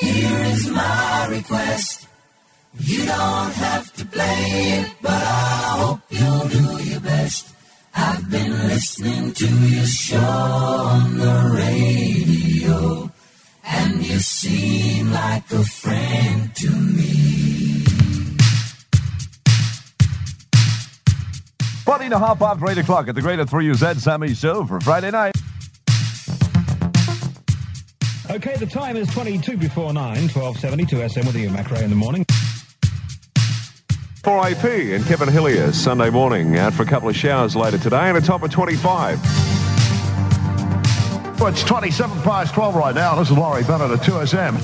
Here is my request. You don't have to play it, but I hope you'll do your best. I've been listening to your show on the radio, and you seem like a friend to me. 20 to 8 8 o'clock at the Greater 3UZ Sammy Show for Friday night. Okay, the time is 22 before 9, 1270, 2SM with Ian McRae in the morning. 4AP and Kevin Hillier Sunday morning, out for a couple of showers later today, and a top of 25. Well, it's 27 past 12 right now. This is Laurie Bennett at 2SM.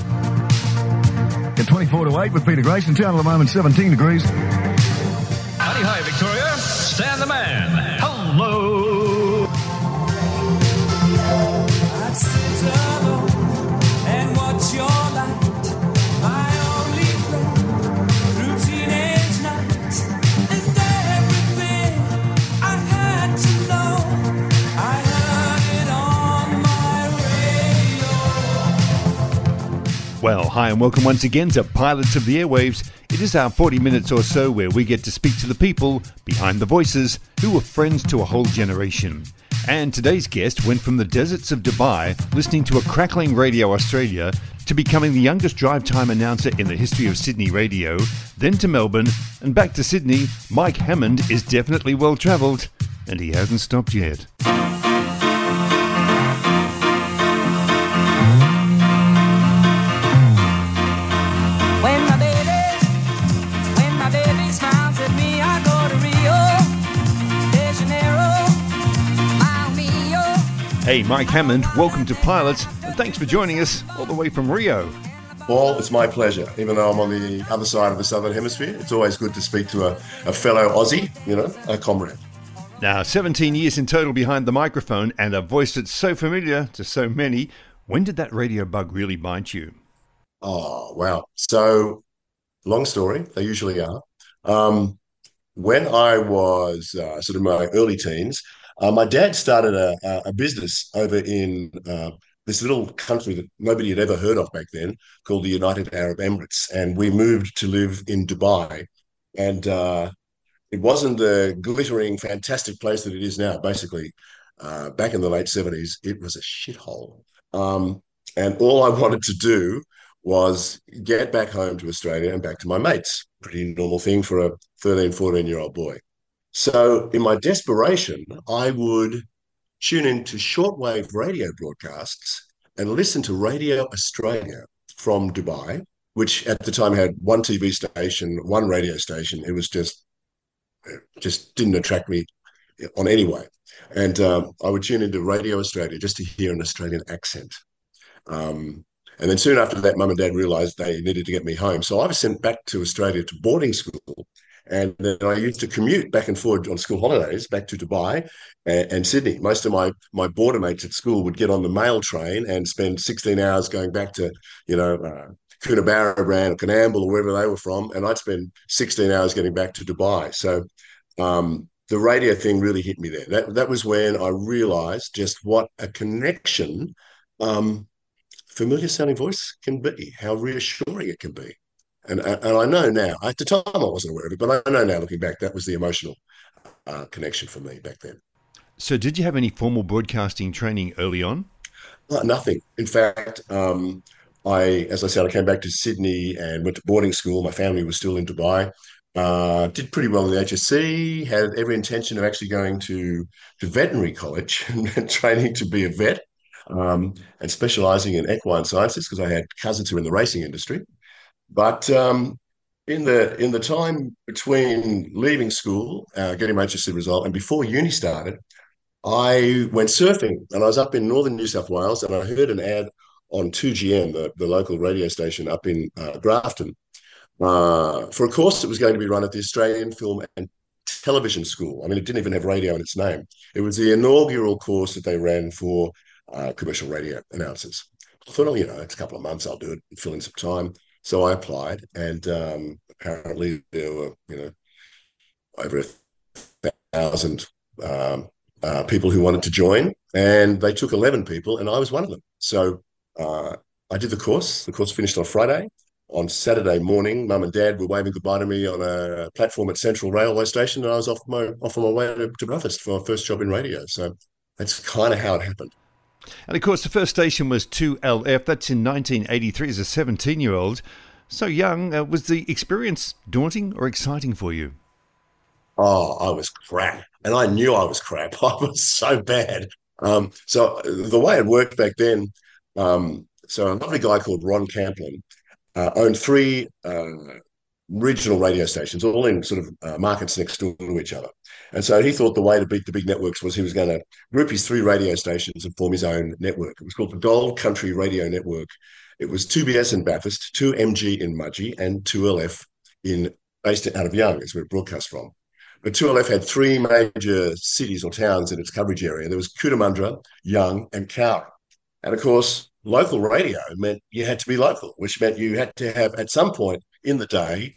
At 24 to 8 with Peter Grayson. Down at the moment, 17 degrees. Honey, hi, Victoria. Stan the man. Hello. I've seen trouble and watch your light. Well, hi and welcome once again to Pilots of the Airwaves. It is our 40 minutes or so where we get to speak to the people behind the voices who were friends to a whole generation. And today's guest went from the deserts of Dubai, listening to a crackling Radio Australia, to becoming the youngest drive time announcer in the history of Sydney Radio, then to Melbourne, and back to Sydney. Mike Hammond is definitely well travelled, and he hasn't stopped yet. Hey, Mike Hammond, welcome to Pilots, and thanks for joining us all the way from Rio. Paul, it's my pleasure. Even though I'm on the other side of the Southern Hemisphere, it's always good to speak to a fellow Aussie, you know, a comrade. Now, 17 years in total behind the microphone and a voice that's so familiar to so many. When did that radio bug really bite you? Oh, wow. So, long story, they usually are. When I was sort of my early teens, my dad started a business over in this little country that nobody had ever heard of back then called the United Arab Emirates. And we moved to live in Dubai. And it wasn't the glittering, fantastic place that it is now. Basically, back in the late 70s, it was a shithole. And all I wanted to do was get back home to Australia and back to my mates. Pretty normal thing for a 13, 14-year-old boy. So in my desperation, I would tune into shortwave radio broadcasts and listen to Radio Australia from Dubai, which at the time had one TV station, one radio station. It was just didn't attract me on any way. And I would tune into Radio Australia just to hear an Australian accent. And then soon after that, Mum and Dad realised they needed to get me home. So I was sent back to Australia to boarding school. And then I used to commute back and forth on school holidays back to Dubai and Sydney. Most of my border mates at school would get on the mail train and spend 16 hours going back to, Coonabarabran or Coonamble or wherever they were from. And I'd spend 16 hours getting back to Dubai. So the radio thing really hit me there. That was when I realised just what a connection familiar sounding voice can be, how reassuring it can be. And I know now, at the time I wasn't aware of it, but I know now looking back, that was the emotional connection for me back then. So did you have any formal broadcasting training early on? Nothing. In fact, as I said, I came back to Sydney and went to boarding school. My family was still in Dubai. Did pretty well in the HSC, had every intention of actually going to veterinary college and training to be a vet and specialising in equine sciences because I had cousins who were in the racing industry. But in the time between leaving school, getting my HSC result, and before uni started, I went surfing. And I was up in northern New South Wales, and I heard an ad on 2GM, the local radio station up in Grafton, for a course that was going to be run at the Australian Film and Television School. I mean, it didn't even have radio in its name. It was the inaugural course that they ran for commercial radio announcers. I thought, it's a couple of months, I'll do it, and fill in some time. So I applied, and apparently there were, over 1,000 people who wanted to join, and they took 11 people, and I was one of them. So I did the course. The course finished on Friday. On Saturday morning, Mum and Dad were waving goodbye to me on a platform at Central Railway Station, and I was off on my way to Belfast for my first job in radio. So that's kind of how it happened. And of course, the first station was 2LF. That's in 1983 as a 17-year-old. So young, was the experience daunting or exciting for you? Oh, I was crap. And I knew I was crap. I was so bad. So the way it worked back then, so a lovely guy called Ron Camplin owned three regional radio stations, all in sort of markets next door to each other. And so he thought the way to beat the big networks was he was going to group his three radio stations and form his own network. It was called the Gold Country Radio Network. It was 2BS in Bathurst, 2MG in Mudgee, and 2LF based out of Young, is where it broadcast from. But 2LF had three major cities or towns in its coverage area. There was Cootamundra, Young, and Cowra. And of course, local radio meant you had to be local, which meant you had to have, at some point in the day,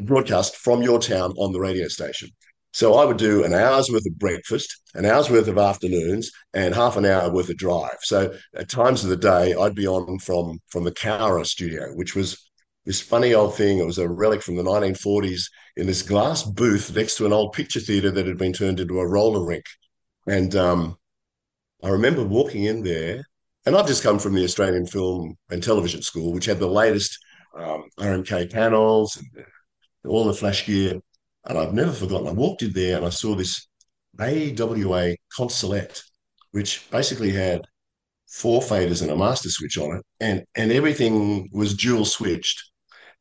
broadcast from your town on the radio station. So I would do an hour's worth of breakfast, an hour's worth of afternoons, and half an hour worth of drive. So at times of the day, I'd be on from the Cowra studio, which was this funny old thing. It was a relic from the 1940s in this glass booth next to an old picture theatre that had been turned into a roller rink. And I remember walking in there, and I've just come from the Australian Film and Television School, which had the latest RMK panels and all the flash gear. And I've never forgotten, I walked in there and I saw this AWA consulette, which basically had four faders and a master switch on it, and everything was dual switched,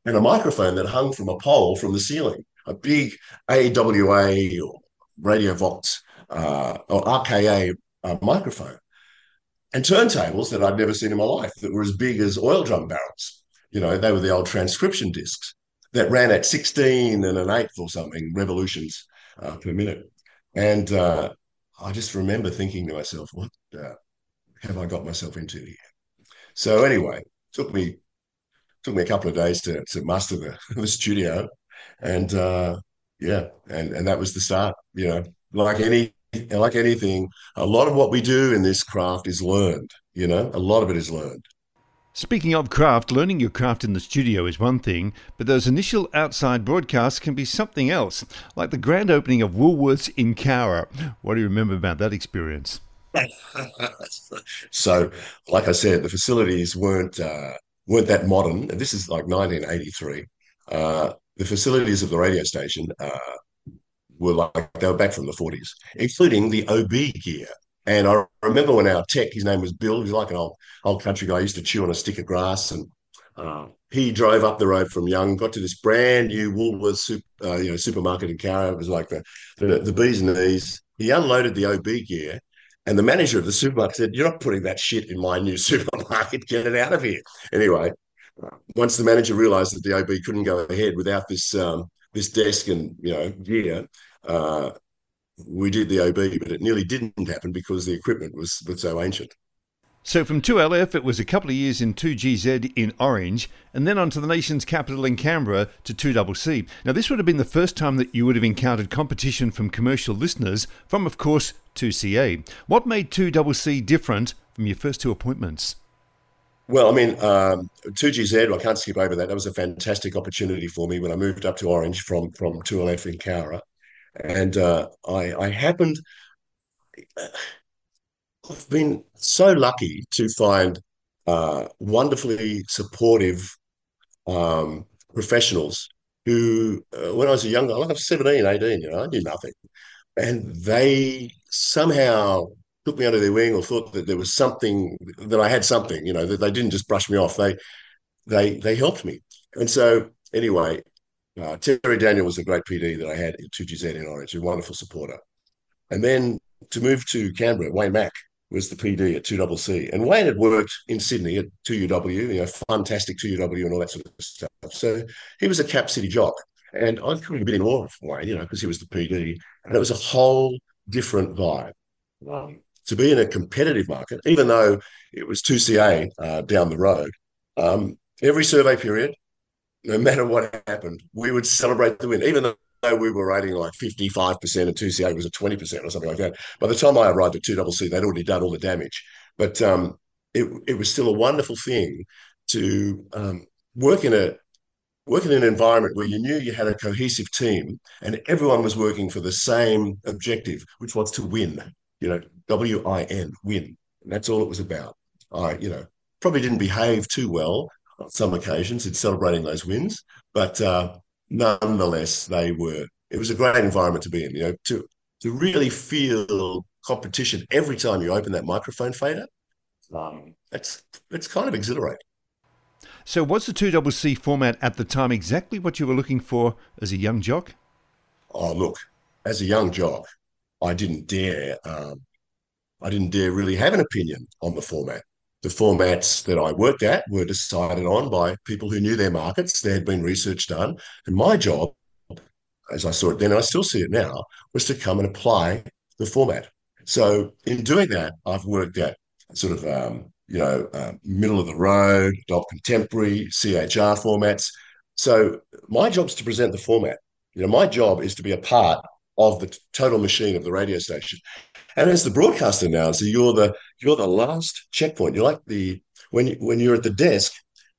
and a microphone that hung from a pole from the ceiling, a big AWA or Radio Vox or RKA microphone, and turntables that I'd never seen in my life that were as big as oil drum barrels. You know, they were the old transcription discs that ran at 16 and an eighth or something revolutions per minute. And I just remember thinking to myself, what have I got myself into here? So anyway, took me a couple of days to master the studio. And and that was the start. You know, like anything, a lot of what we do in this craft is learned, you know, a lot of it is learned. Speaking of craft, learning your craft in the studio is one thing, but those initial outside broadcasts can be something else, like the grand opening of Woolworths in Cowra. What do you remember about that experience? So, like I said, the facilities weren't that modern. This is like 1983. The facilities of the radio station were back from the 40s, including the OB gear. And I remember when our tech, his name was Bill, he was like an old country guy, he used to chew on a stick of grass, and he drove up the road from Young, got to this brand new Woolworths supermarket in Cowra. It was like the bees and knees. He unloaded the OB gear, and the manager of the supermarket said, "You're not putting that shit in my new supermarket, get it out of here." Anyway, once the manager realised that the OB couldn't go ahead without this this desk and, you know, gear, we did the OB, but it nearly didn't happen because the equipment was so ancient. So from 2LF, it was a couple of years in 2GZ in Orange, and then onto the nation's capital in Canberra to 2CC. Now, this would have been the first time that you would have encountered competition from commercial listeners from, of course, 2CA. What made 2CC different from your first two appointments? Well, I mean, 2GZ, I can't skip over that. That was a fantastic opportunity for me when I moved up to Orange from 2LF in Cowra. And I've been so lucky to find wonderfully supportive professionals who, when I was a young guy, like I was 17, 18, you know, I knew nothing. And they somehow took me under their wing or thought that there was something, that I had something, you know, that they didn't just brush me off. They helped me. And so anyway, Terry Daniel was a great PD that I had at 2GZ in Orange, a wonderful supporter. And then to move to Canberra, Wayne Mac was the PD at 2CC. And Wayne had worked in Sydney at 2UW, you know, fantastic 2UW and all that sort of stuff. So he was a Cap City jock. And I was kind of a bit in awe of Wayne, you know, because he was the PD. And it was a whole different vibe. Wow. To be in a competitive market, even though it was 2CA down the road, every survey period, no matter what happened, we would celebrate the win, even though we were rating like 55% and 2CA was at 20% or something like that. By the time I arrived at 2CC, they'd already done all the damage. But it was still a wonderful thing to work in an environment where you knew you had a cohesive team and everyone was working for the same objective, which was to win, you know, W-I-N, win. And that's all it was about. I, you know, probably didn't behave too well on some occasions in celebrating those wins, but nonetheless, they were, it was a great environment to be in, you know, to really feel competition every time you open that microphone fader. That's kind of exhilarating. So was the 2CC format at the time exactly what you were looking for as a young jock? Oh, look, as a young jock, I didn't dare really have an opinion on the format. The formats that I worked at were decided on by people who knew their markets. There had been research done. And my job, as I saw it then, and I still see it now, was to come and apply the format. So in doing that, I've worked at sort of, middle of the road, adult contemporary, CHR formats. So my job is to present the format. You know, my job is to be a part of the total machine of the radio station. And as the broadcast announcer, you're the last checkpoint. You're like the when you're at the desk,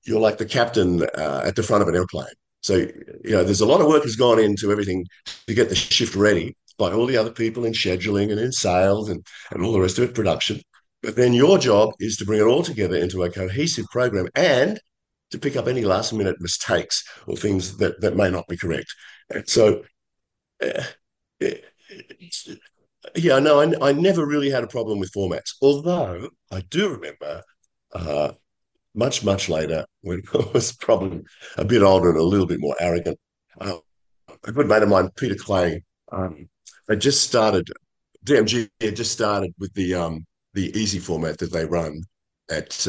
you're like the captain at the front of an airplane. So you know, there's a lot of work has gone into everything to get the shift ready by all the other people in scheduling and in sales and all the rest of it, production. But then your job is to bring it all together into a cohesive program and to pick up any last minute mistakes or things that may not be correct. And so, I never really had a problem with formats, although I do remember much later when I was probably a bit older and a little bit more arrogant. A good mate of mine, Peter Clay, DMG had just started with the easy format that they run at,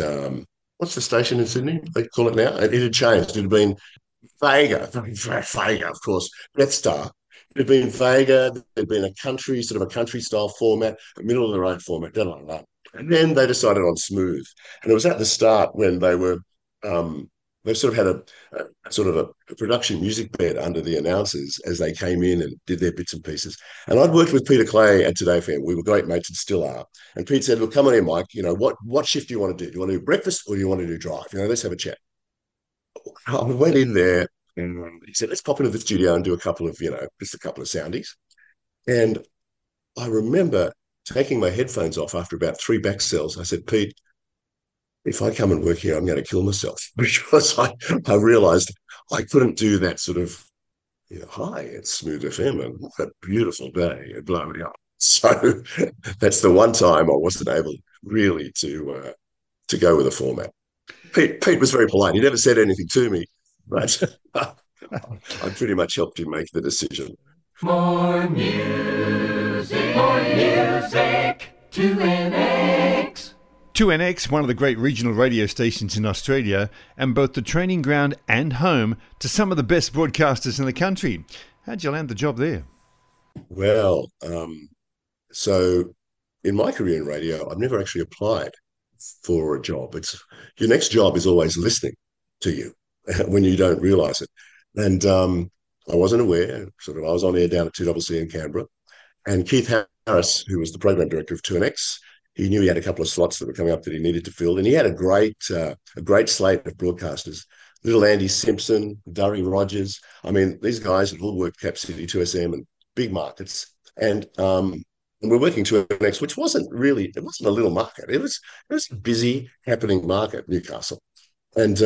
what's the station in Sydney they call it now? It had changed. It had been Vega, of course, Death Star. It had been Vega. There'd been a country-style format, a middle-of-the-road format, And then they decided on Smooth. And it was at the start when they were, they sort of had a production music bed under the announcers as they came in and did their bits and pieces. And I'd worked with Peter Clay at Today FM. We were great mates and still are. And Pete said, "Look, come on in, Mike. You know, what shift do you want to do? Do you want to do breakfast or do you want to do drive? You know, let's have a chat." I went in there and he said, "Let's pop into the studio and do a couple of soundies." And I remember taking my headphones off after about three back cells. I said, "Pete, if I come and work here, I'm going to kill myself," because I realized I couldn't do that sort of, you know, "Hi, it's Smooth FM and what a beautiful day," and blah, blah, blah. So that's the one time I wasn't able really to go with a format. Pete was very polite. He never said anything to me, but I pretty much helped him make the decision. More music, 2NX. 2NX, one of the great regional radio stations in Australia, and both the training ground and home to some of the best broadcasters in the country. How'd you land the job there? Well, so in my career in radio, I've never actually applied for a job. It's your next job is always listening to you when you don't realise it. And I wasn't aware. Sort of, I was on air down at 2CC in Canberra, and Keith Harris, who was the program director of 2NX, he knew he had a couple of slots that were coming up that he needed to fill. And he had a great slate of broadcasters. Little Andy Simpson, Durry Rogers. I mean, these guys had all worked Cap City, 2SM, and big markets. And we're working 2NX, which wasn't a little market. It was a busy, happening market, Newcastle. And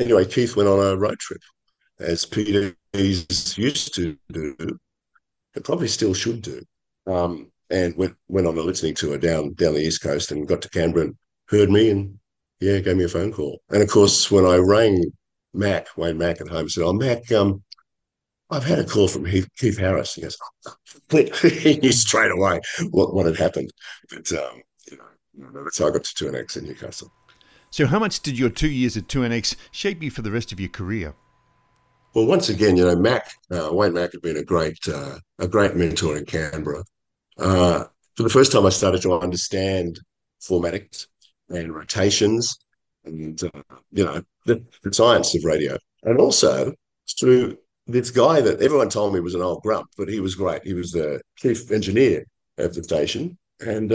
anyway, Keith went on a road trip, as PDs used to do, and probably still should do. And went on a listening tour down the East Coast and got to Canberra and heard me and, yeah, gave me a phone call. And, of course, when I rang Wayne Mac at home and said, "Oh, Mac, I've had a call from Keith Harris." He goes, he knew straight away what had happened. But, that's how I got to 2NX in Newcastle. So how much did your 2 years at 2NX shape you for the rest of your career? Well, once again, you know, Wayne Mac had been a great mentor in Canberra. For the first time, I started to understand formatics and rotations and, the science of radio. And also through this guy that everyone told me was an old grump, but he was great. He was the chief engineer of the station. And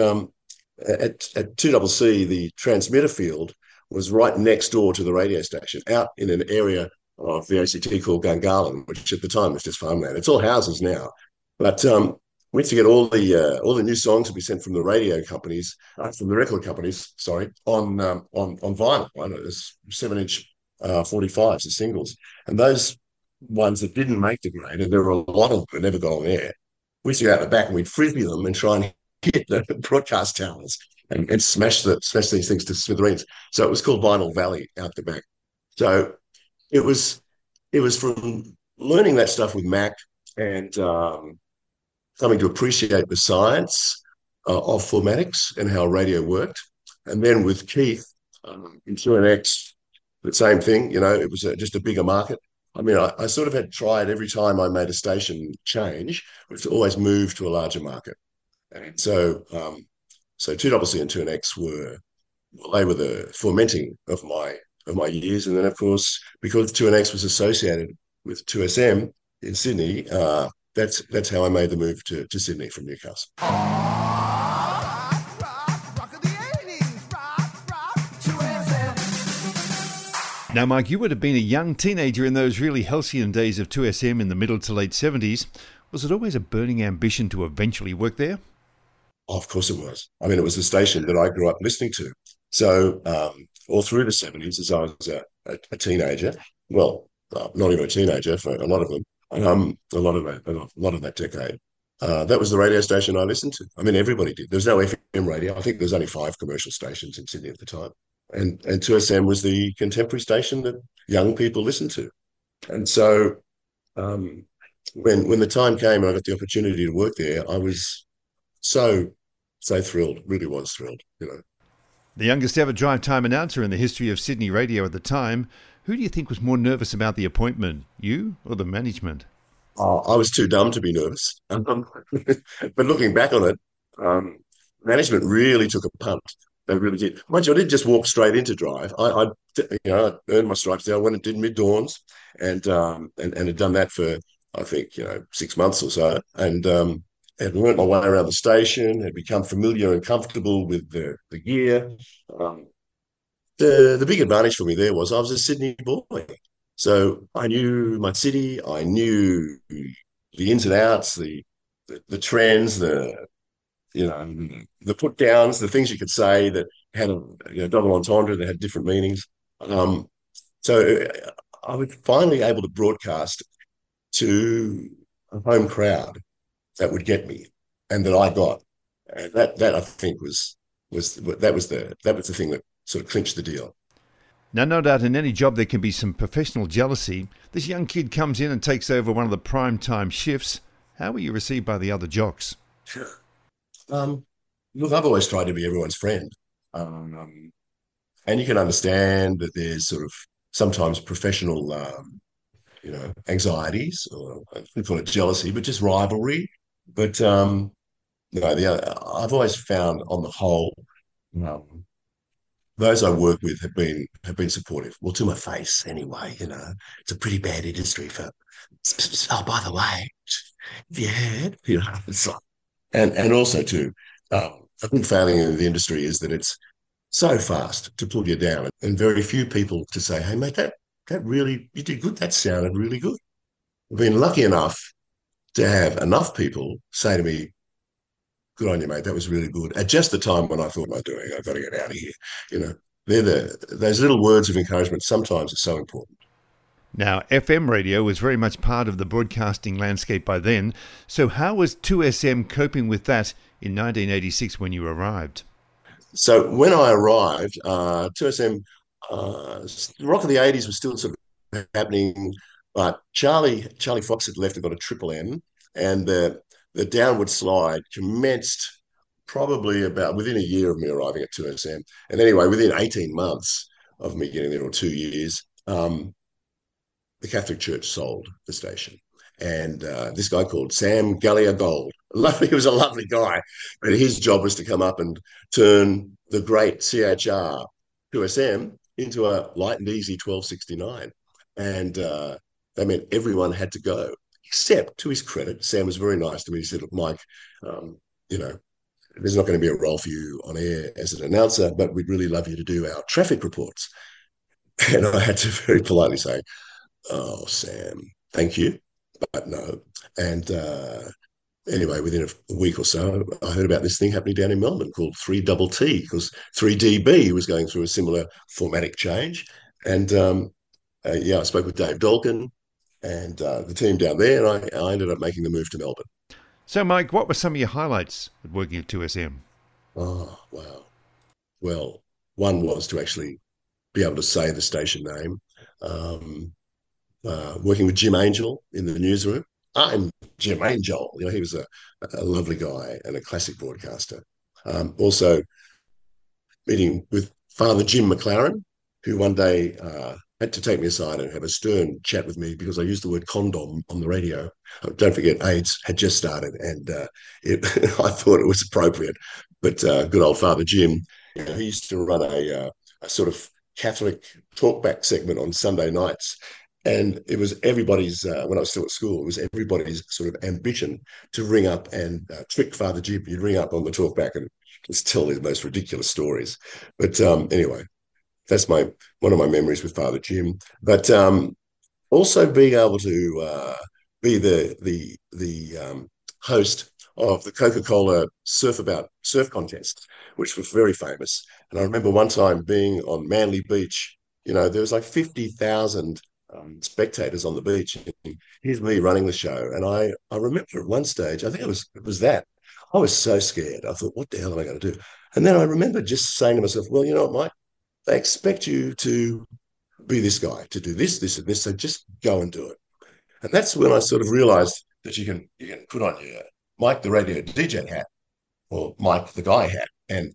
at 2CC, the transmitter field was right next door to the radio station, out in an area of the ACT called Gungahlin, which at the time was just farmland. It's all houses now. But we used to get all the new songs to be sent from the radio companies, from the record companies, sorry, on vinyl. I know there's 7-inch 45s, the singles. And those ones that didn't make the grade, and there were a lot of them that never got on air, we used to go out the back and we'd frisbee them and try and hit the broadcast towers and smash these things to smithereens. So it was called Vinyl Valley out the back. So it was from learning that stuff with Mac and coming to appreciate the science of formatics and how radio worked. And then with Keith in 2NX, the same thing, you know, it was just a bigger market. I mean, I sort of had tried every time I made a station change, was to always move to a larger market. And so 2CC and 2NX were the fomenting of my years. And then, of course, because 2NX was associated with 2SM in Sydney, that's how I made the move to Sydney from Newcastle. Now, Mike, you would have been a young teenager in those really halcyon days of 2SM in the middle to late 70s. Was it always a burning ambition to eventually work there? Oh, of course it was. I mean, it was the station that I grew up listening to. So all through the 70s, as I was a teenager, well, not even a teenager for a lot of them, a lot of that decade, that was the radio station I listened to. I mean, everybody did. There was no FM radio. I think there was only 5 commercial stations in Sydney at the time. And 2SM was the contemporary station that young people listened to. And so when the time came and I got the opportunity to work there, I was so thrilled, really was thrilled, you know. The youngest ever drive-time announcer in the history of Sydney Radio at the time, who do you think was more nervous about the appointment, you or the management? Oh, I was too dumb to be nervous. But looking back on it, management really took a punt. They really did. Mind you, I didn't just walk straight into drive. I earned my stripes there. I went and did mid-dawns and had done that for, I think, you know, 6 months or so. And had learnt my way around the station, had become familiar and comfortable with the gear. The big advantage for me there was I was a Sydney boy. So I knew my city. I knew the ins and outs, the trends, the put downs, the things you could say that had a double entendre that had different meanings. So I was finally able to broadcast to a home crowd that would get me, and that I got. And that I think was the thing that sort of clinched the deal. Now, no doubt in any job there can be some professional jealousy. This young kid comes in and takes over one of the prime time shifts. How were you received by the other jocks? Sure. Look, I've always tried to be everyone's friend. And you can understand that there's sort of sometimes professional, anxieties, or I wouldn't call it jealousy, but just rivalry. But, I've always found on the whole, those I work with have been supportive. Well, to my face anyway, you know, it's a pretty bad industry for, oh, by the way, have you heard? You know, it's like, And also, too, a big failing in the industry is that it's so fast to pull you down, and very few people to say, hey, mate, that really, you did good. That sounded really good. I've been lucky enough to have enough people say to me, good on you, mate, that was really good, at just the time when I thought, I'm doing, I've got to get out of here. You know, those little words of encouragement sometimes are so important. Now, FM radio was very much part of the broadcasting landscape by then, so how was 2SM coping with that in 1986 when you arrived? So when I arrived, 2SM, the rock of the 80s was still sort of happening, but Charlie Fox had left and got a Triple M, and the downward slide commenced probably about within a year of me arriving at 2SM. And anyway, within 18 months of me getting there, or 2 years, the Catholic Church sold the station. And this guy called Sam Gallia-Gold, he was a lovely guy, but his job was to come up and turn the great CHR 2SM into a light and easy 1269. And that meant everyone had to go, except, to his credit, Sam was very nice to me. He said, look, Mike, there's not going to be a role for you on air as an announcer, but we'd really love you to do our traffic reports. And I had to very politely say, oh, Sam, thank you, but no. And anyway, within a week or so, I heard about this thing happening down in Melbourne called 3TT, because 3DB was going through a similar formatic change. And yeah, I spoke with Dave Dalkin and the team down there, and I ended up making the move to Melbourne. So, Mike, what were some of your highlights at working at 2SM? Oh, wow. Well, one was to actually be able to say the station name. Working with Jim Angel in the newsroom. I'm Jim Angel. You know, he was a lovely guy and a classic broadcaster. Also meeting with Father Jim McLaren, who one day had to take me aside and have a stern chat with me because I used the word condom on the radio. Don't forget, AIDS had just started, and I thought it was appropriate. But good old Father Jim, you know, he used to run a sort of Catholic talkback segment on Sunday nights. And it was everybody's, when I was still at school, it was everybody's sort of ambition to ring up and trick Father Jim. You'd ring up on the talkback and just tell his most ridiculous stories. But anyway, that's one of my memories with Father Jim. But also being able to be the host of the Coca-Cola surf contest, which was very famous. And I remember one time being on Manly Beach, you know, there was like 50,000 spectators on the beach, and here's me running the show. And I remember at one stage, I think it was that I was so scared. I thought, what the hell am I going to do? And then I remember just saying to myself, well, you know what, Mike, they expect you to be this guy, to do this, this, and this, so just go and do it. And that's when I sort of realized that you can put on your Mike the radio DJ hat or Mike the guy hat, and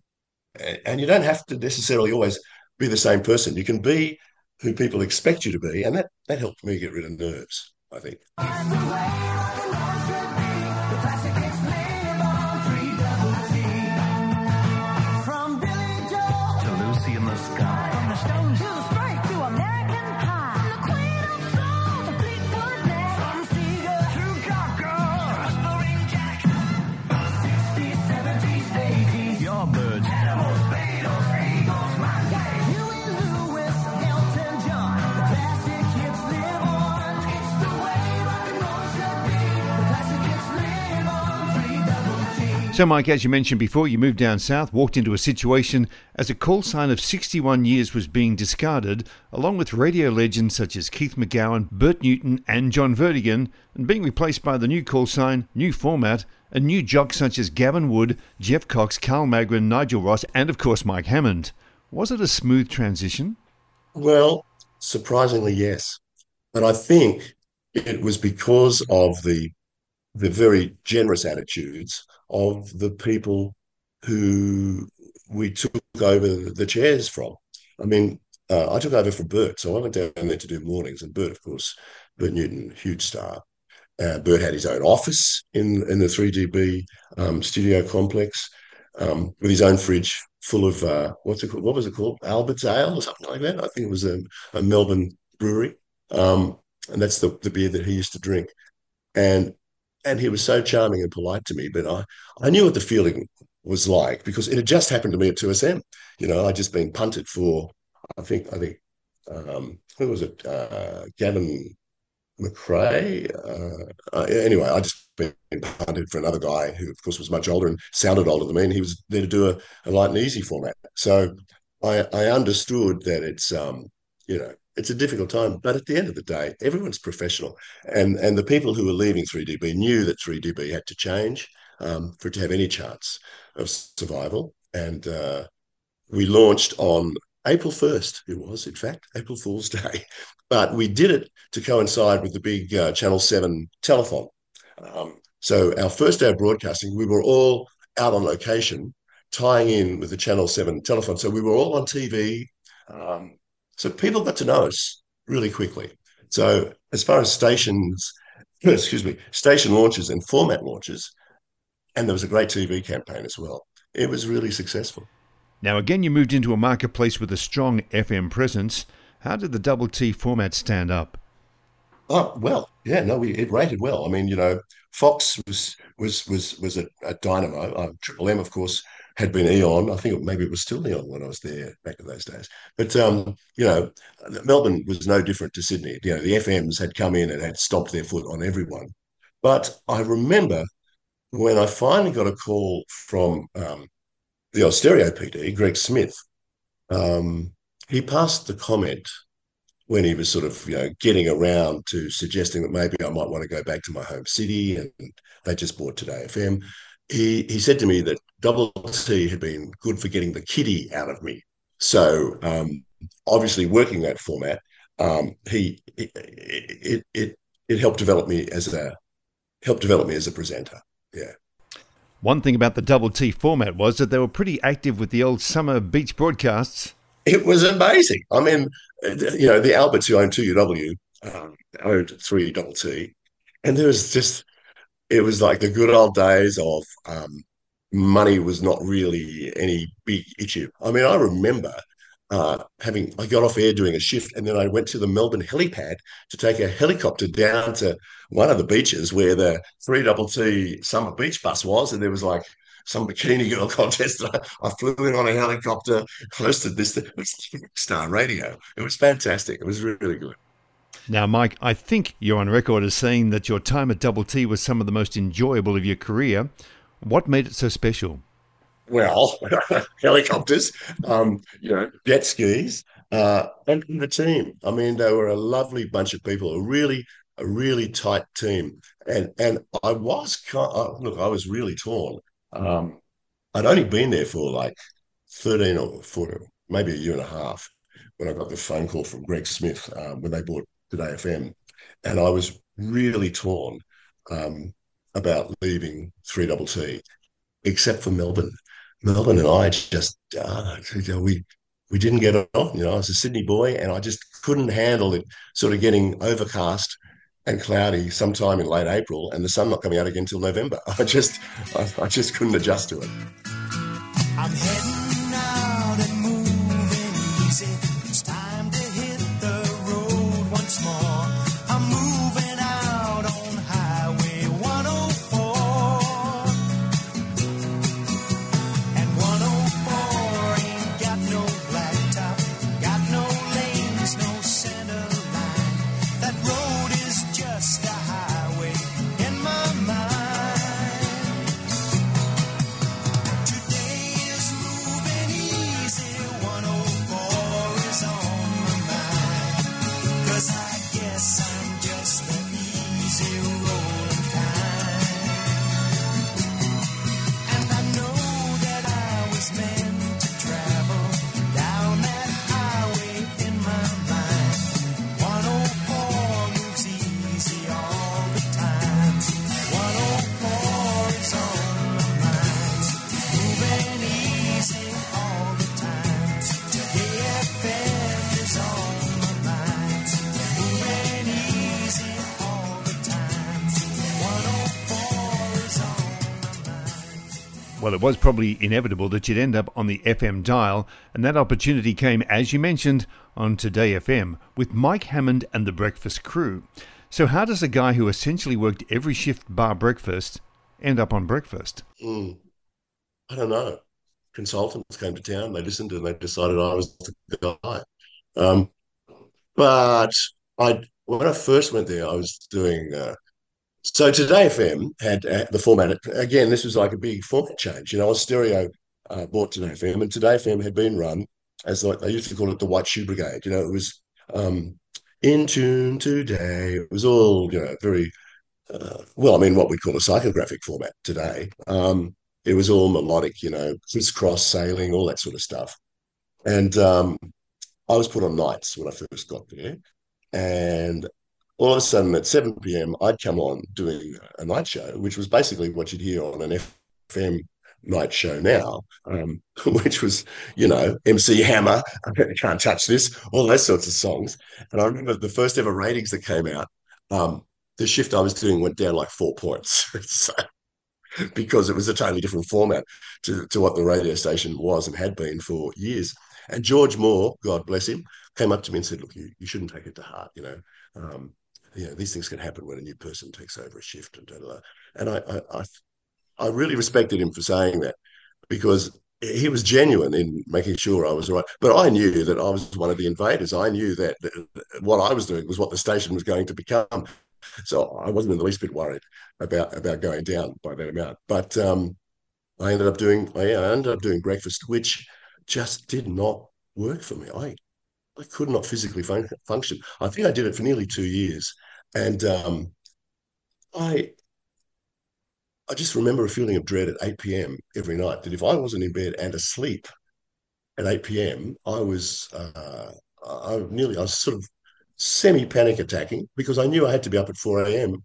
you don't have to necessarily always be the same person. You can be who people expect you to be, and that helped me get rid of nerves, I think. So, Mike, as you mentioned before, you moved down south, walked into a situation as a call sign of 61 years was being discarded, along with radio legends such as Keith McGowan, Bert Newton and John Vertigan, and being replaced by the new call sign, new format, and new jocks such as Gavin Wood, Jeff Cox, Carl Magrin, Nigel Ross, and, of course, Mike Hammond. Was it a smooth transition? Well, surprisingly, yes. And I think it was because of the very generous attitudes of the people who we took over the chairs from. I mean, I took over from Bert, so I went down there to do mornings, and Bert, of course, Bert Newton, huge star. Bert had his own office in the 3DB studio complex with his own fridge full of, what was it called? Albert's Ale or something like that. I think it was a Melbourne brewery. And that's the beer that he used to drink. And he was so charming and polite to me, but I knew what the feeling was like because it had just happened to me at 2SM. You know, I'd just been punted for, I think who was it? Gavin McRae? Anyway, I'd just been punted for another guy who, of course, was much older and sounded older than me, and he was there to do a light and easy format. So I understood that it's, you know, it's a difficult time, but at the end of the day, everyone's professional. And the people who were leaving 3DB knew that 3DB had to change for it to have any chance of survival. And we launched on April 1st. It was, in fact, April Fool's Day. But we did it to coincide with the big Channel 7 telethon. So our first day of broadcasting, we were all out on location, tying in with the Channel 7 telethon. So we were all on TV. So people got to know us really quickly. So as far as station launches and format launches, and there was a great TV campaign as well. It was really successful. Now, again, you moved into a marketplace with a strong FM presence. How did the Double T format stand up? Oh well, yeah, no, it rated well. I mean, you know, Fox was a dynamo. Triple M, of course, had been Aeon. I think maybe it was still Aeon when I was there back in those days. But you know, Melbourne was no different to Sydney. You know, the FMs had come in and had stomped their foot on everyone. But I remember when I finally got a call from the old Stereo PD, Greg Smith. He passed the comment when he was sort of, you know, getting around to suggesting that maybe I might want to go back to my home city, and they just bought Today FM. He said to me that Double T had been good for getting the kiddie out of me. So obviously working that format, it helped develop me as a presenter. Yeah. One thing about the Double T format was that they were pretty active with the old summer beach broadcasts. It was amazing. I mean, you know, the Alberts, who owned 2UW, owned 3TT. And there was just, it was like the good old days of money was not really any big issue. I mean, I remember I got off air doing a shift, and then I went to the Melbourne helipad to take a helicopter down to one of the beaches where the 3TT summer beach bus was. And there was like some bikini girl contest. I flew in on a helicopter, hosted this thing. It was Star Radio. It was fantastic. It was really good. Now, Mike, I think you're on record as saying that your time at Double T was some of the most enjoyable of your career. What made it so special? Well, helicopters, you know, jet skis, and the team. I mean, they were a lovely bunch of people, a really tight team. And I was I was really torn. I'd only been there for like 13 or 14, maybe a year and a half, when I got the phone call from Greg Smith when they bought Today FM, and I was really torn about leaving 3TT, except for Melbourne. Melbourne and I just we didn't get on. You know, I was a Sydney boy, and I just couldn't handle it. Sort of getting overcast and cloudy sometime in late April, and the sun not coming out again till November. I just couldn't adjust to it. I'm heading out and moving easy. It's time to hit the road once more. I'm moving out on Highway 104, and 104 ain't got no blacktop, got no lanes, no center line. That road. Just a highway in my mind. Today is moving easy, 104 is on my mind. 'Cause I guess I'm just the easy rolling kind. And I know that I was meant to travel down that highway in my mind. 104. Well, it was probably inevitable that you'd end up on the FM dial, and that opportunity came, as you mentioned, on Today FM with Mike Hammond and the Breakfast Crew. So how does a guy who essentially worked every shift bar breakfast end up on Breakfast? I don't know. Consultants came to town, they listened, and they decided I was the guy. But when I first went there, I was doing... So Today FM had the format. Again, this was like a big format change. You know, Stereo bought Today FM, and Today FM had been run as, like, they used to call it the White Shoe Brigade. You know, it was in tune today. It was all, you know, very, well, I mean, what we'd call a psychographic format today. It was all melodic, you know, crisscross sailing, all that sort of stuff. And I was put on nights when I first got there. And all of a sudden, at 7 p.m., I'd come on doing a night show, which was basically what you'd hear on an FM night show now, which was, you know, MC Hammer, I Can't Touch This, all those sorts of songs. And I remember the first ever ratings that came out, the shift I was doing went down like 4 points so, because it was a totally different format to what the radio station was and had been for years. And George Moore, God bless him, came up to me and said, look, you shouldn't take it to heart, you know. you know, these things can happen when a new person takes over a shift. And I really respected him for saying that, because he was genuine in making sure I was right. But I knew that I was one of the invaders. I knew that what I was doing was what the station was going to become. So I wasn't in the least bit worried about going down by that amount. But I ended up doing breakfast, which just did not work for me. I could not physically function. I think I did it for nearly 2 years. And I just remember a feeling of dread at 8 p.m. every night, that if I wasn't in bed and asleep at 8 p.m., I was sort of semi-panic attacking, because I knew I had to be up at 4 a.m.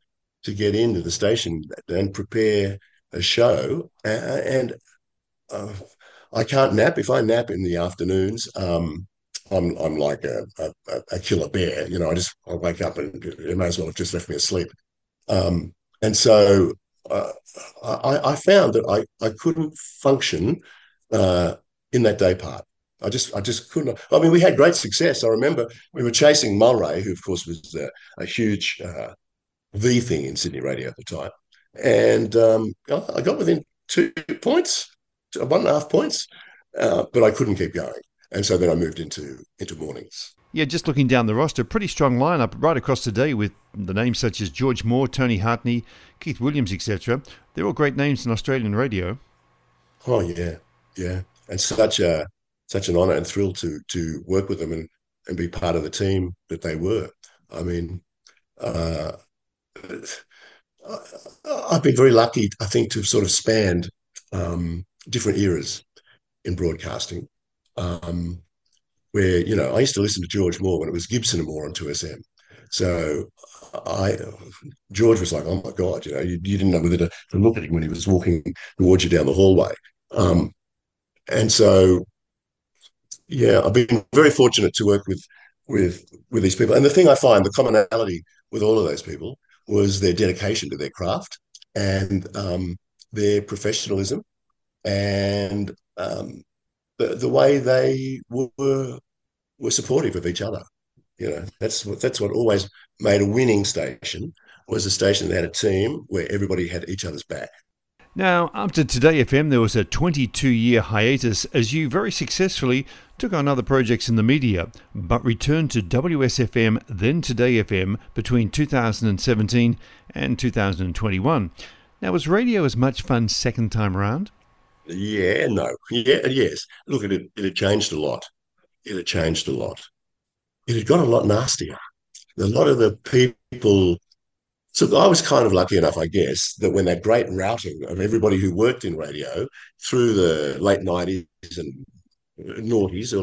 to get into the station and prepare a show. And I can't nap. If I nap in the afternoons, I'm like a killer bear. You know, I wake up and it may as well have just left me asleep. And so I found that I couldn't function in that day part. I just couldn't. I mean, we had great success. I remember we were chasing Mulray, who, of course, was a huge V thing in Sydney Radio at the time. And I got within 2 points, 1.5 points, but I couldn't keep going. And so then I moved into mornings. Yeah, just looking down the roster, pretty strong lineup right across today with the names such as George Moore, Tony Hartney, Keith Williams, etc. They're all great names in Australian radio. Oh yeah, yeah, and such an honour and thrill to work with them and be part of the team that they were. I mean, I've been very lucky, I think, to have sort of spanned different eras in broadcasting. Where, you know, I used to listen to George Moore when it was Gibson and Moore on 2SM. So George was like, oh my God, you know, you didn't know whether to look at him when he was walking towards you down the hallway. And so, yeah, I've been very fortunate to work with these people. And the thing I find, the commonality with all of those people, was their dedication to their craft and their professionalism and the way they were supportive of each other. You know, that's what always made a winning station, was a station that had a team where everybody had each other's back. Now, after Today FM, there was a 22-year hiatus as you very successfully took on other projects in the media, but returned to WSFM, then Today FM, between 2017 and 2021. Now, was radio as much fun second time round? Yeah, no, yeah, yes. Look, it had changed a lot. It had changed a lot. It had got a lot nastier. A lot of the people... So I was kind of lucky enough, I guess, that when that great routing of everybody who worked in radio through the late 90s and early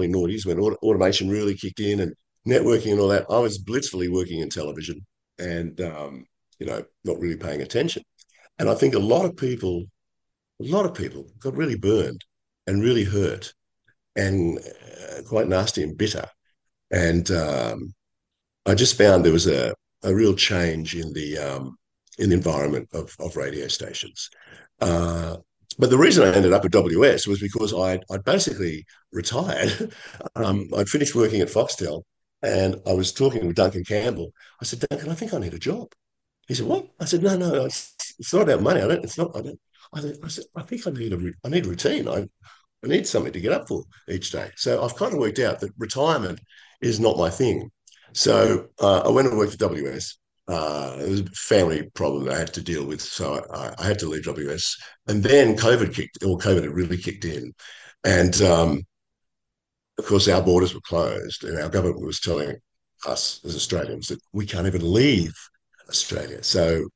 90s, when automation really kicked in and networking and all that, I was blissfully working in television and, you know, not really paying attention. And I think a lot of people got really burned and really hurt and quite nasty and bitter. And I just found there was a real change in the environment of radio stations. But the reason I ended up at WS was because I'd basically retired. I'd finished working at Foxtel and I was talking with Duncan Campbell. I said, Duncan, I think I need a job. He said, what? I said, no, it's not about money. I think I need a routine. I need something to get up for each day. So I've kind of worked out that retirement is not my thing. So I went and worked for WS. It was a family problem I had to deal with. So I had to leave WS. And then COVID had really kicked in. And, of course, our borders were closed and our government was telling us as Australians that we can't even leave Australia. So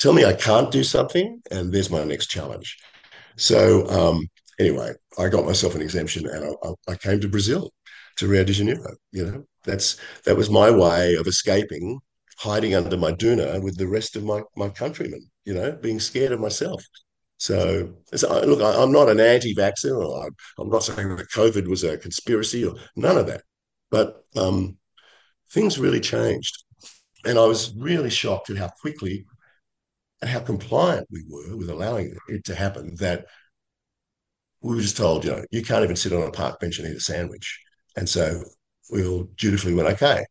tell me I can't do something and there's my next challenge. So anyway, I got myself an exemption and I came to Brazil, to Rio de Janeiro, you know. That was my way of escaping, hiding under my doona with the rest of my countrymen, you know, being scared of myself. So look, I'm not an anti-vaxxer, or I'm not saying that COVID was a conspiracy or none of that. But things really changed. And I was really shocked at how quickly and how compliant we were with allowing it to happen, that we were just told, you know, you can't even sit on a park bench and eat a sandwich. And so we all dutifully went, okay.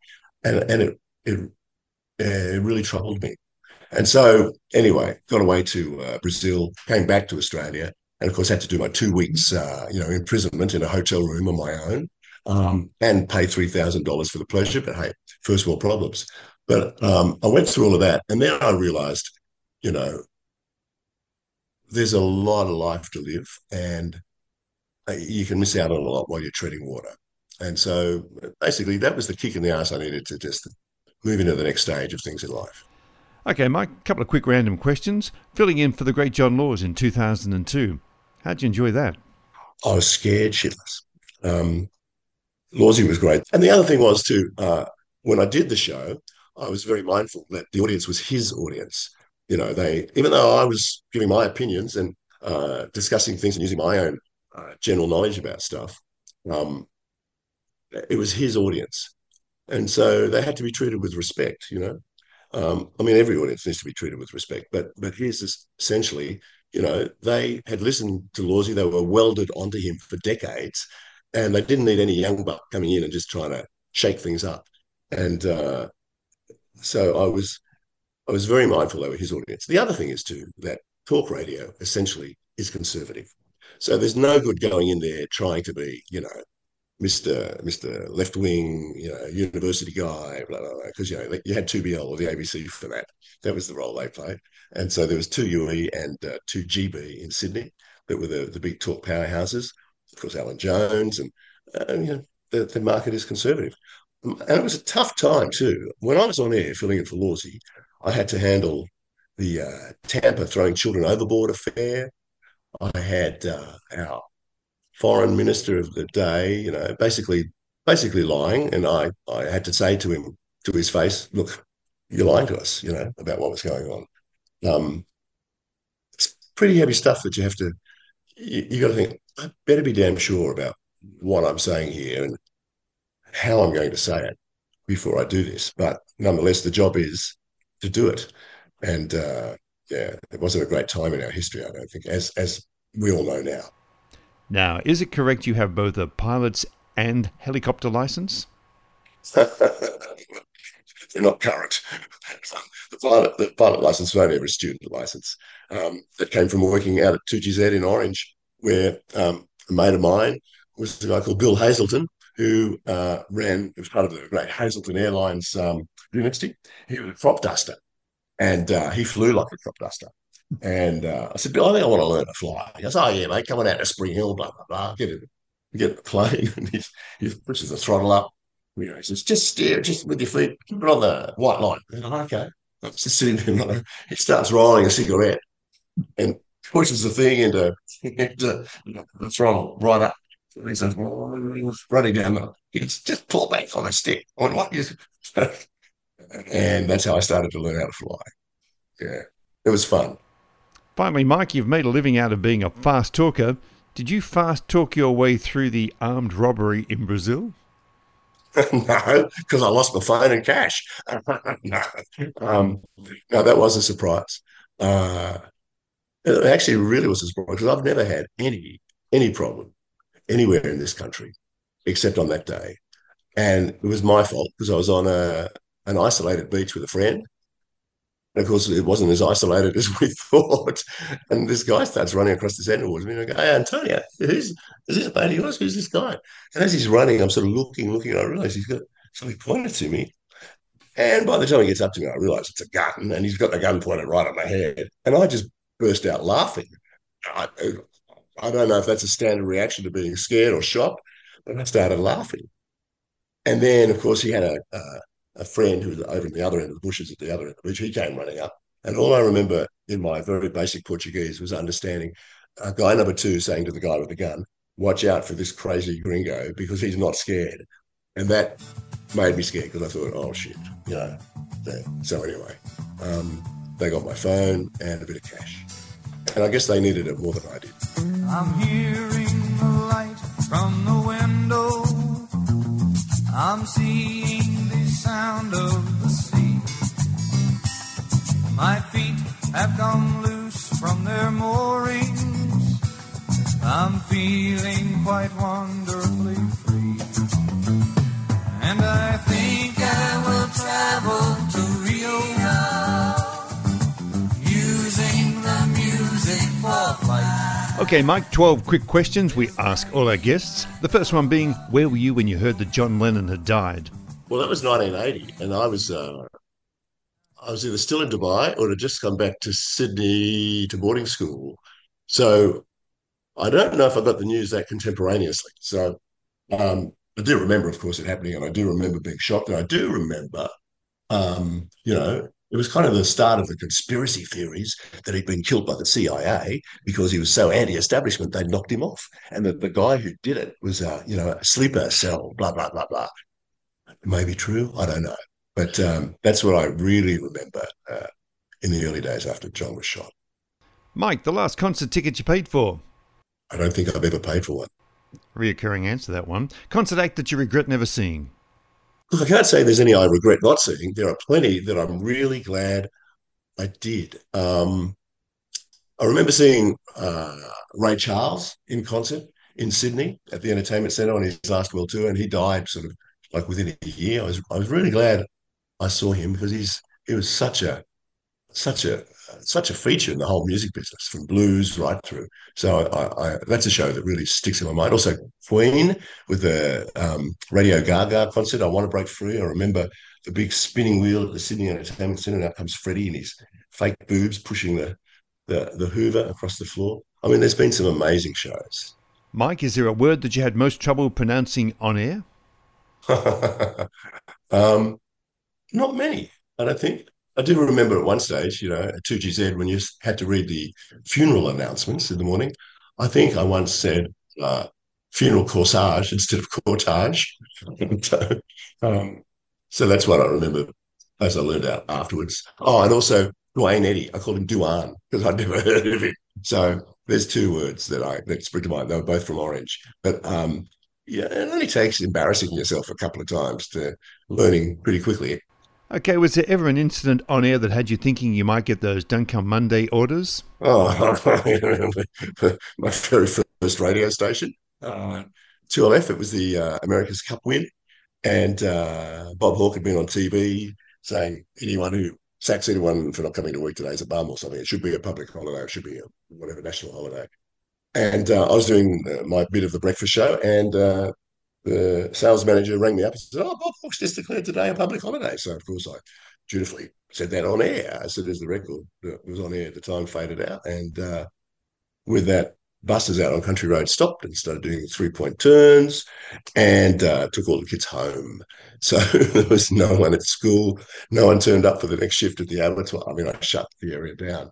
And it It really troubled me. And so anyway, got away to Brazil, came back to Australia, and of course had to do my 2 weeks, imprisonment in a hotel room on my own, and pay $3,000 for the pleasure. But hey, first world problems. But I went through all of that, and then I realized, there's a lot of life to live, and you can miss out on a lot while you're treading water. And so basically that was the kick in the ass I needed to just move into the next stage of things in life. Okay, Mike, a couple of quick random questions. Filling in for the great John Laws in 2002. How'd you enjoy that? I was scared shitless. Lawsy was great. And the other thing was too, when I did the show, I was very mindful that the audience was his audience. Even though I was giving my opinions and discussing things and using my own general knowledge about stuff, it was his audience. And so they had to be treated with respect, every audience needs to be treated with respect, but here's essentially, they had listened to Lawsy, they were welded onto him for decades, and they didn't need any young buck coming in and just trying to shake things up. And so I was very mindful they were his audience. The other thing is too, that talk radio essentially is conservative. So there's no good going in there trying to be, Mr. Left Wing, university guy, blah, blah, blah. Because, you had 2BL or the ABC for that. That was the role they played. And so there was 2UE and 2GB in Sydney that were the big talk powerhouses. Of course, Alan Jones, and, the market is conservative. And it was a tough time too. When I was on air filling in for Lawsy, I had to handle the Tampa throwing children overboard affair. I had our foreign minister of the day, basically lying. And I had to say to him, to his face, look, you're lying to us, about what was going on. It's pretty heavy stuff that you got to think, I better be damn sure about what I'm saying here and how I'm going to say it before I do this. But nonetheless, the job is to do it. And it wasn't a great time in our history, I don't think, as we all know now. Now, is it correct you have both a pilot's and helicopter license? They're not current. The pilot license was only a student license that came from working out at 2GZ in Orange, where a mate of mine was a guy called Bill Hazelton, who was part of the great Hazelton Airlines dynasty. He was a prop duster, and he flew like a prop duster. And I said, Bill, I think I want to learn to fly. He goes, oh, yeah, mate, come on out to Spring Hill, blah, blah, blah. Get in the plane. And he pushes the throttle up. He says, just steer, just with your feet, keep it on the white line. And I'm okay. I'm just sitting there. He starts rolling a cigarette and pushes the thing into the throttle right up. And he says, running down the... It's just pull back on the stick. On what you... And that's how I started to learn how to fly. Yeah, it was fun. Finally, Mike, you've made a living out of being a fast talker. Did you fast talk your way through the armed robbery in Brazil? No, because I lost my phone and cash. No, that was a surprise. It actually really was a surprise because I've never had any problem anywhere in this country except on that day. And it was my fault because I was on an isolated beach with a friend. And of course, it wasn't as isolated as we thought. And this guy starts running across the sand towards me. And I go, hey, Antonio, is this a mate of yours? Who's this guy? And as he's running, I'm sort of looking, and I realise he's got something pointed to me. And by the time he gets up to me, I realise it's a gun, and he's got the gun pointed right at my head. And I just burst out laughing. I don't know if that's a standard reaction to being scared or shocked, but I started laughing. And then, of course, he had a friend who was over in the other end of the bushes at the other end of the beach, he came running up. And all I remember in my very basic Portuguese was understanding guy number two saying to the guy with the gun, watch out for this crazy gringo because he's not scared. And that made me scared because I thought, oh, shit, So anyway, they got my phone and a bit of cash. And I guess they needed it more than I did. I'm hearing the light from the window. I'm seeing the sound of the sea. My feet have come loose from their moorings. I'm feeling quite wonderfully free. And I think I will travel to Rio OK, Mike, 12 quick questions we ask all our guests. The first one being, where were you when you heard that John Lennon had died? Well, that was 1980, and I was either still in Dubai or had just come back to Sydney to boarding school. So I don't know if I got the news that contemporaneously. So I do remember, of course, it happening, and I do remember being shocked, and I do remember, it was kind of the start of the conspiracy theories that he'd been killed by the CIA because he was so anti-establishment they knocked him off, and that the guy who did it was, a sleeper cell, blah, blah, blah, blah. It may be true, I don't know. But that's what I really remember in the early days after John was shot. Mike, the last concert ticket you paid for? I don't think I've ever paid for one. Reoccurring answer, that one. Concert act that you regret never seeing? Look, I can't say there's any I regret not seeing. There are plenty that I'm really glad I did. I remember seeing Ray Charles in concert in Sydney at the Entertainment Centre on his last world tour, and he died sort of like within a year. I was really glad I saw him because he was such a feature in the whole music business, from blues right through. So I that's a show that really sticks in my mind. Also Queen with the Radio Gaga concert, I Want to Break Free. I remember the big spinning wheel at the Sydney Entertainment Centre, and out comes Freddie in his fake boobs pushing the Hoover across the floor. I mean, there's been some amazing shows. Mike, is there a word that you had most trouble pronouncing on air? Not many, I don't think. I do remember at one stage, at 2GZ, when you had to read the funeral announcements in the morning, I think I once said funeral corsage instead of cortage. So that's what I remember as I learned out afterwards. Oh, and also Duane Eddy. I called him Duane because I'd never heard of him. So there's two words that spring to mind. They were both from Orange. But it only takes embarrassing yourself a couple of times to learning pretty quickly. Okay, was there ever an incident on air that had you thinking you might get those Don't Come Monday orders? Oh, my very first radio station, 2LF, it was the America's Cup win, and Bob Hawke had been on TV saying anyone who sacks anyone for not coming to work today is a bum or something. It should be a public holiday. It should be a national holiday. And I was doing my bit of the breakfast show, and the sales manager rang me up and said, Bob Hawke's just declared today a public holiday. So, of course, I dutifully said that on air. I said, as the record that was on air at the time faded out. And with that, buses out on Country Road stopped and started doing 3-point turns and took all the kids home. So there was no one at school. No one turned up for the next shift at the outlets. Well, I mean, I shut the area down.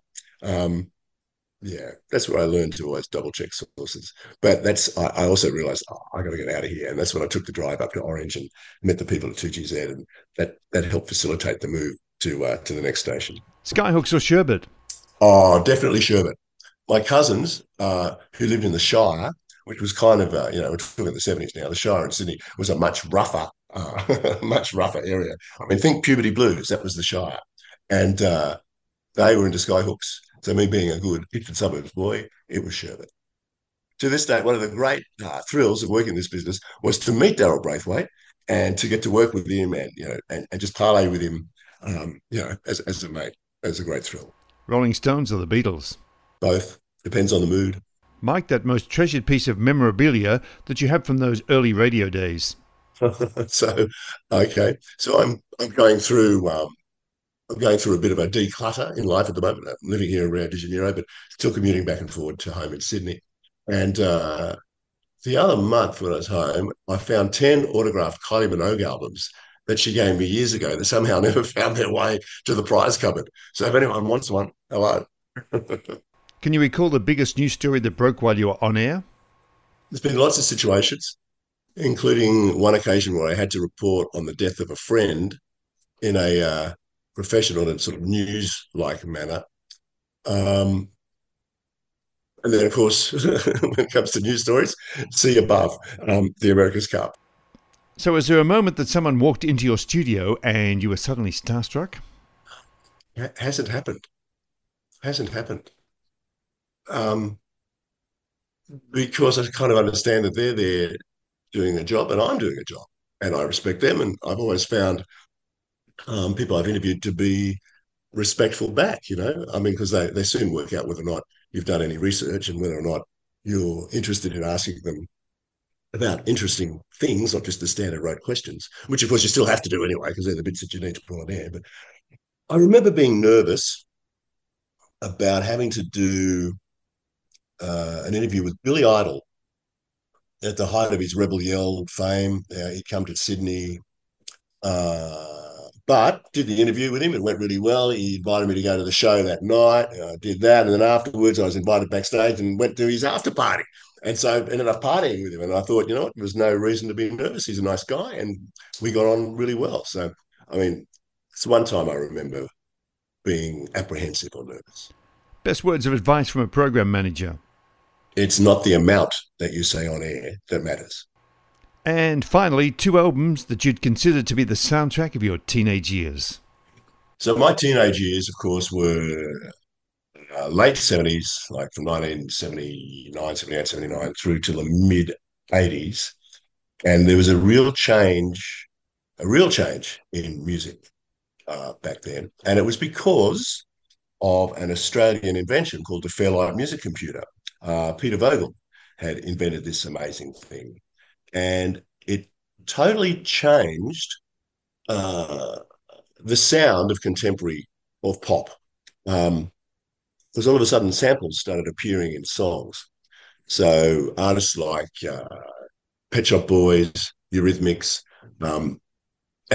Yeah, that's where I learned to always double-check sources. But I also realised, I got to get out of here. And that's when I took the drive up to Orange and met the people at 2GZ, and that helped facilitate the move to the next station. Skyhooks or sherbet? Oh, definitely sherbet. My cousins, who lived in the Shire, which was kind of, we're talking about the 70s now, the Shire in Sydney was a much rougher area. I mean, think Puberty Blues, that was the Shire. And they were into Skyhooks. So me being a good Eastern Suburbs boy, it was sherbet. To this day, one of the great thrills of working in this business was to meet Darryl Braithwaite and to get to work with him and just parlay with him, as a mate. It was a great thrill. Rolling Stones or the Beatles? Both. Depends on the mood. Mike, that most treasured piece of memorabilia that you have from those early radio days. So I'm going through a bit of a declutter in life at the moment. I'm living here in Rio de Janeiro, but still commuting back and forward to home in Sydney. And the other month when I was home, I found 10 autographed Kylie Minogue albums that she gave me years ago that somehow never found their way to the prize cupboard. So if anyone wants one, hello. Can you recall the biggest news story that broke while you were on air? There's been lots of situations, including one occasion where I had to report on the death of a friend in a professional and sort of news-like manner. And then, of course, when it comes to news stories, see above the America's Cup. So was there a moment that someone walked into your studio and you were suddenly starstruck? It hasn't happened. Because I kind of understand that they're there doing a job and I'm doing a job. And I respect them, and I've always found people I've interviewed to be respectful back, because they soon work out whether or not you've done any research and whether or not you're interested in asking them about interesting things, not just the standard rote questions, which of course you still have to do anyway, because they're the bits that you need to pull in there. But I remember being nervous about having to do an interview with Billy Idol at the height of his Rebel Yell fame. He'd come to Sydney, but did the interview with him. It went really well. He invited me to go to the show that night. I did that. And then afterwards I was invited backstage and went to his after party. And so I ended up partying with him. And I thought, you know what, there was no reason to be nervous. He's a nice guy. And we got on really well. So, I mean, it's one time I remember being apprehensive or nervous. Best words of advice from a program manager. It's not the amount that you say on air that matters. And finally, two albums that you'd consider to be the soundtrack of your teenage years. So my teenage years, of course, were late 70s, like from 1979, 78, 79, through to the mid-80s. And there was a real change in music back then. And it was because of an Australian invention called the Fairlight Music Computer. Peter Vogel had invented this amazing thing. And it totally changed the sound of contemporary, of pop, because all of a sudden samples started appearing in songs. So artists like Pet Shop Boys, Eurythmics, and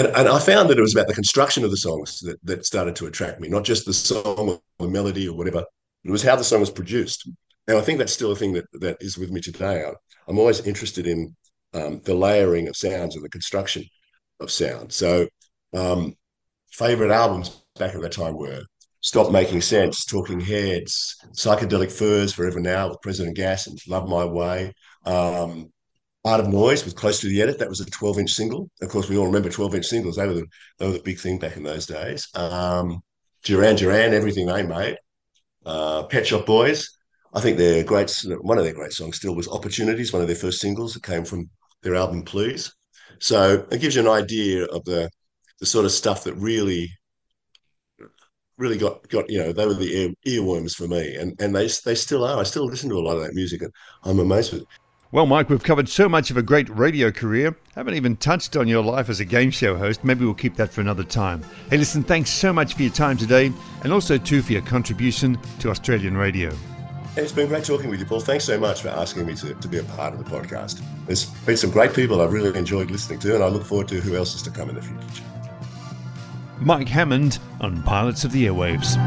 I found that it was about the construction of the songs that started to attract me, not just the song or the melody or whatever. It was how the song was produced. And I think that's still a thing that is with me today. I'm always interested in the layering of sounds and the construction of sound. So favourite albums back at that time were Stop Making Sense, Talking Heads, Psychedelic Furs, Forever Now with President Gas and Love My Way. Art of Noise was Close to the Edit. That was a 12-inch single. Of course, we all remember 12-inch singles. They were the big thing back in those days. Duran Duran, everything they made. Pet Shop Boys. I think one of their great songs still was Opportunities, one of their first singles that came from their album Please. So it gives you an idea of the sort of stuff that really got, you know, they were the earworms for me, and they still are. I still listen to a lot of that music and I'm amazed with it. Well, Mike, we've covered so much of a great radio career. Haven't even touched on your life as a game show host. Maybe we'll keep that for another time. Hey, listen, thanks so much for your time today, and also too for your contribution to Australian radio. It's been great talking with you, Paul. Thanks so much for asking me to be a part of the podcast. There's been some great people I've really enjoyed listening to, and I look forward to who else is to come in the future. Mike Hammond on Pilots of the Airwaves.